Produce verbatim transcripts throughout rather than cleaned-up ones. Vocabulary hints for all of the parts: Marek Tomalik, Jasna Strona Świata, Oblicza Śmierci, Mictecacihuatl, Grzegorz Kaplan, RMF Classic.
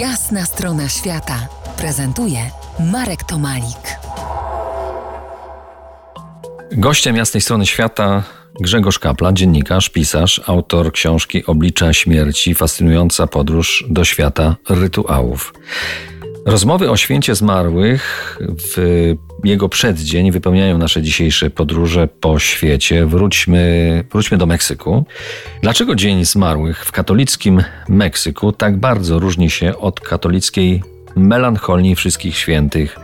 Jasna Strona Świata prezentuje Marek Tomalik. Gościem Jasnej Strony Świata Grzegorz Kaplan, dziennikarz, pisarz, autor książki Oblicza Śmierci, fascynująca podróż do świata rytuałów. Rozmowy o święcie zmarłych w jego przeddzień wypełniają nasze dzisiejsze podróże po świecie. Wróćmy, wróćmy do Meksyku. Dlaczego Dzień Zmarłych w katolickim Meksyku tak bardzo różni się od katolickiej melancholii wszystkich świętych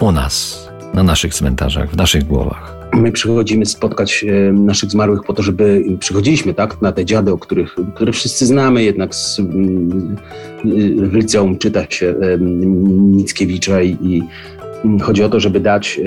u nas, na naszych cmentarzach, w naszych głowach? My przychodzimy spotkać naszych zmarłych po to, żeby przychodziliśmy tak, na te dziady, o których, które wszyscy znamy, jednak z liceum czyta się Mictecacihuatla i, i chodzi o to, żeby dać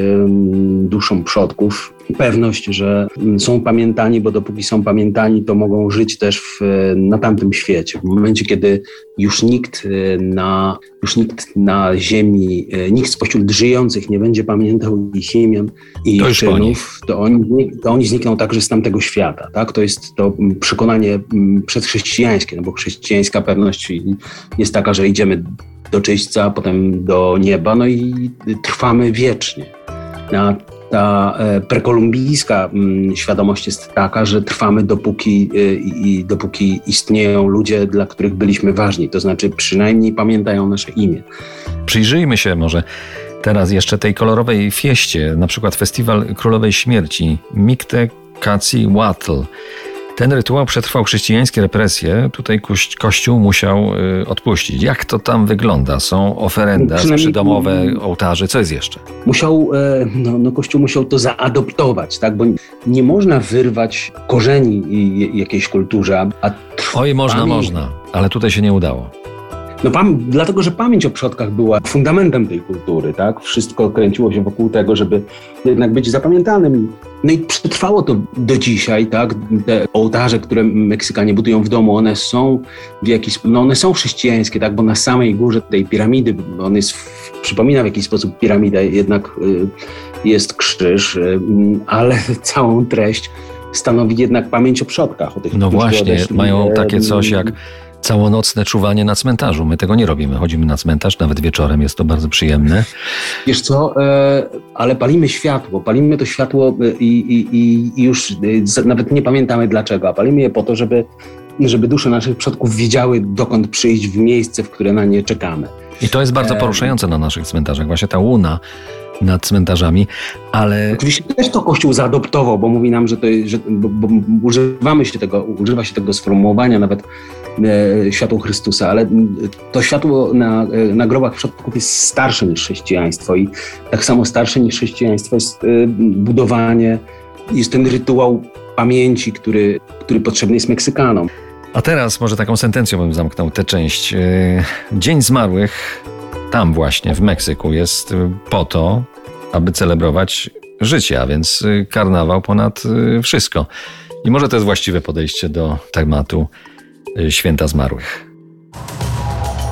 duszom przodków pewność, że są pamiętani, bo dopóki są pamiętani, to mogą żyć też w, na tamtym świecie. W momencie, kiedy już nikt na, już nikt na ziemi, nikt spośród żyjących nie będzie pamiętał ich imion i ich czynów, to oni, to oni znikną także z tamtego świata. Tak? To jest to przekonanie przedchrześcijańskie, no bo chrześcijańska pewność jest taka, że idziemy do czyśćca, potem do nieba, no i trwamy wiecznie. A ta prekolumbijska świadomość jest taka, że trwamy dopóki, i, dopóki istnieją ludzie, dla których byliśmy ważni, to znaczy przynajmniej pamiętają nasze imię. Przyjrzyjmy się może teraz jeszcze tej kolorowej fieście, na przykład Festiwal Królowej Śmierci, Mictecacihuatl. Ten rytuał przetrwał chrześcijańskie represje. Tutaj kości- Kościół musiał y, odpuścić. Jak to tam wygląda? Są oferenda, przydomowe ołtarze. Co jest jeszcze? Musiał, no, no Kościół musiał to zaadoptować, tak? Bo nie można wyrwać korzeni jakiejś kulturze. A trw- Oj, można, pamięć... można, ale tutaj się nie udało. No, pam- dlatego, że pamięć o przodkach była fundamentem tej kultury, tak? Wszystko kręciło się wokół tego, żeby jednak być zapamiętanym. No i przetrwało to do dzisiaj, tak? Te ołtarze, które Meksykanie budują w domu, one są w jakiś, no one są chrześcijańskie, tak? Bo na samej górze tej piramidy, on jest, przypomina w jakiś sposób piramidę, jednak jest krzyż, ale całą treść stanowi jednak pamięć o przodkach. O tych, no właśnie, odeszli, mają takie coś jak całonocne czuwanie na cmentarzu. My tego nie robimy. Chodzimy na cmentarz, nawet wieczorem jest to bardzo przyjemne. Wiesz co, ale palimy światło. Palimy to światło i, i, i już nawet nie pamiętamy dlaczego, a palimy je po to, żeby, żeby dusze naszych przodków wiedziały, dokąd przyjść w miejsce, w które na nie czekamy. I to jest bardzo poruszające na naszych cmentarzach. Właśnie ta łuna nad cmentarzami, ale... Oczywiście też to Kościół zaadoptował, bo mówi nam, że, to, że bo, bo używamy się tego, używa się tego sformułowania nawet e, światło Chrystusa, ale to światło na, na grobach przodków jest starsze niż chrześcijaństwo i tak samo starsze niż chrześcijaństwo jest e, budowanie, jest ten rytuał pamięci, który, który potrzebny jest Meksykanom. A teraz może taką sentencją bym zamknął tę część. Dzień Zmarłych tam właśnie, w Meksyku, jest po to, aby celebrować życie, a więc karnawał ponad wszystko. I może to jest właściwe podejście do tematu Święta Zmarłych.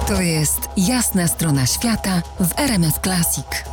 To jest Jasna Strona Świata w R M F Classic.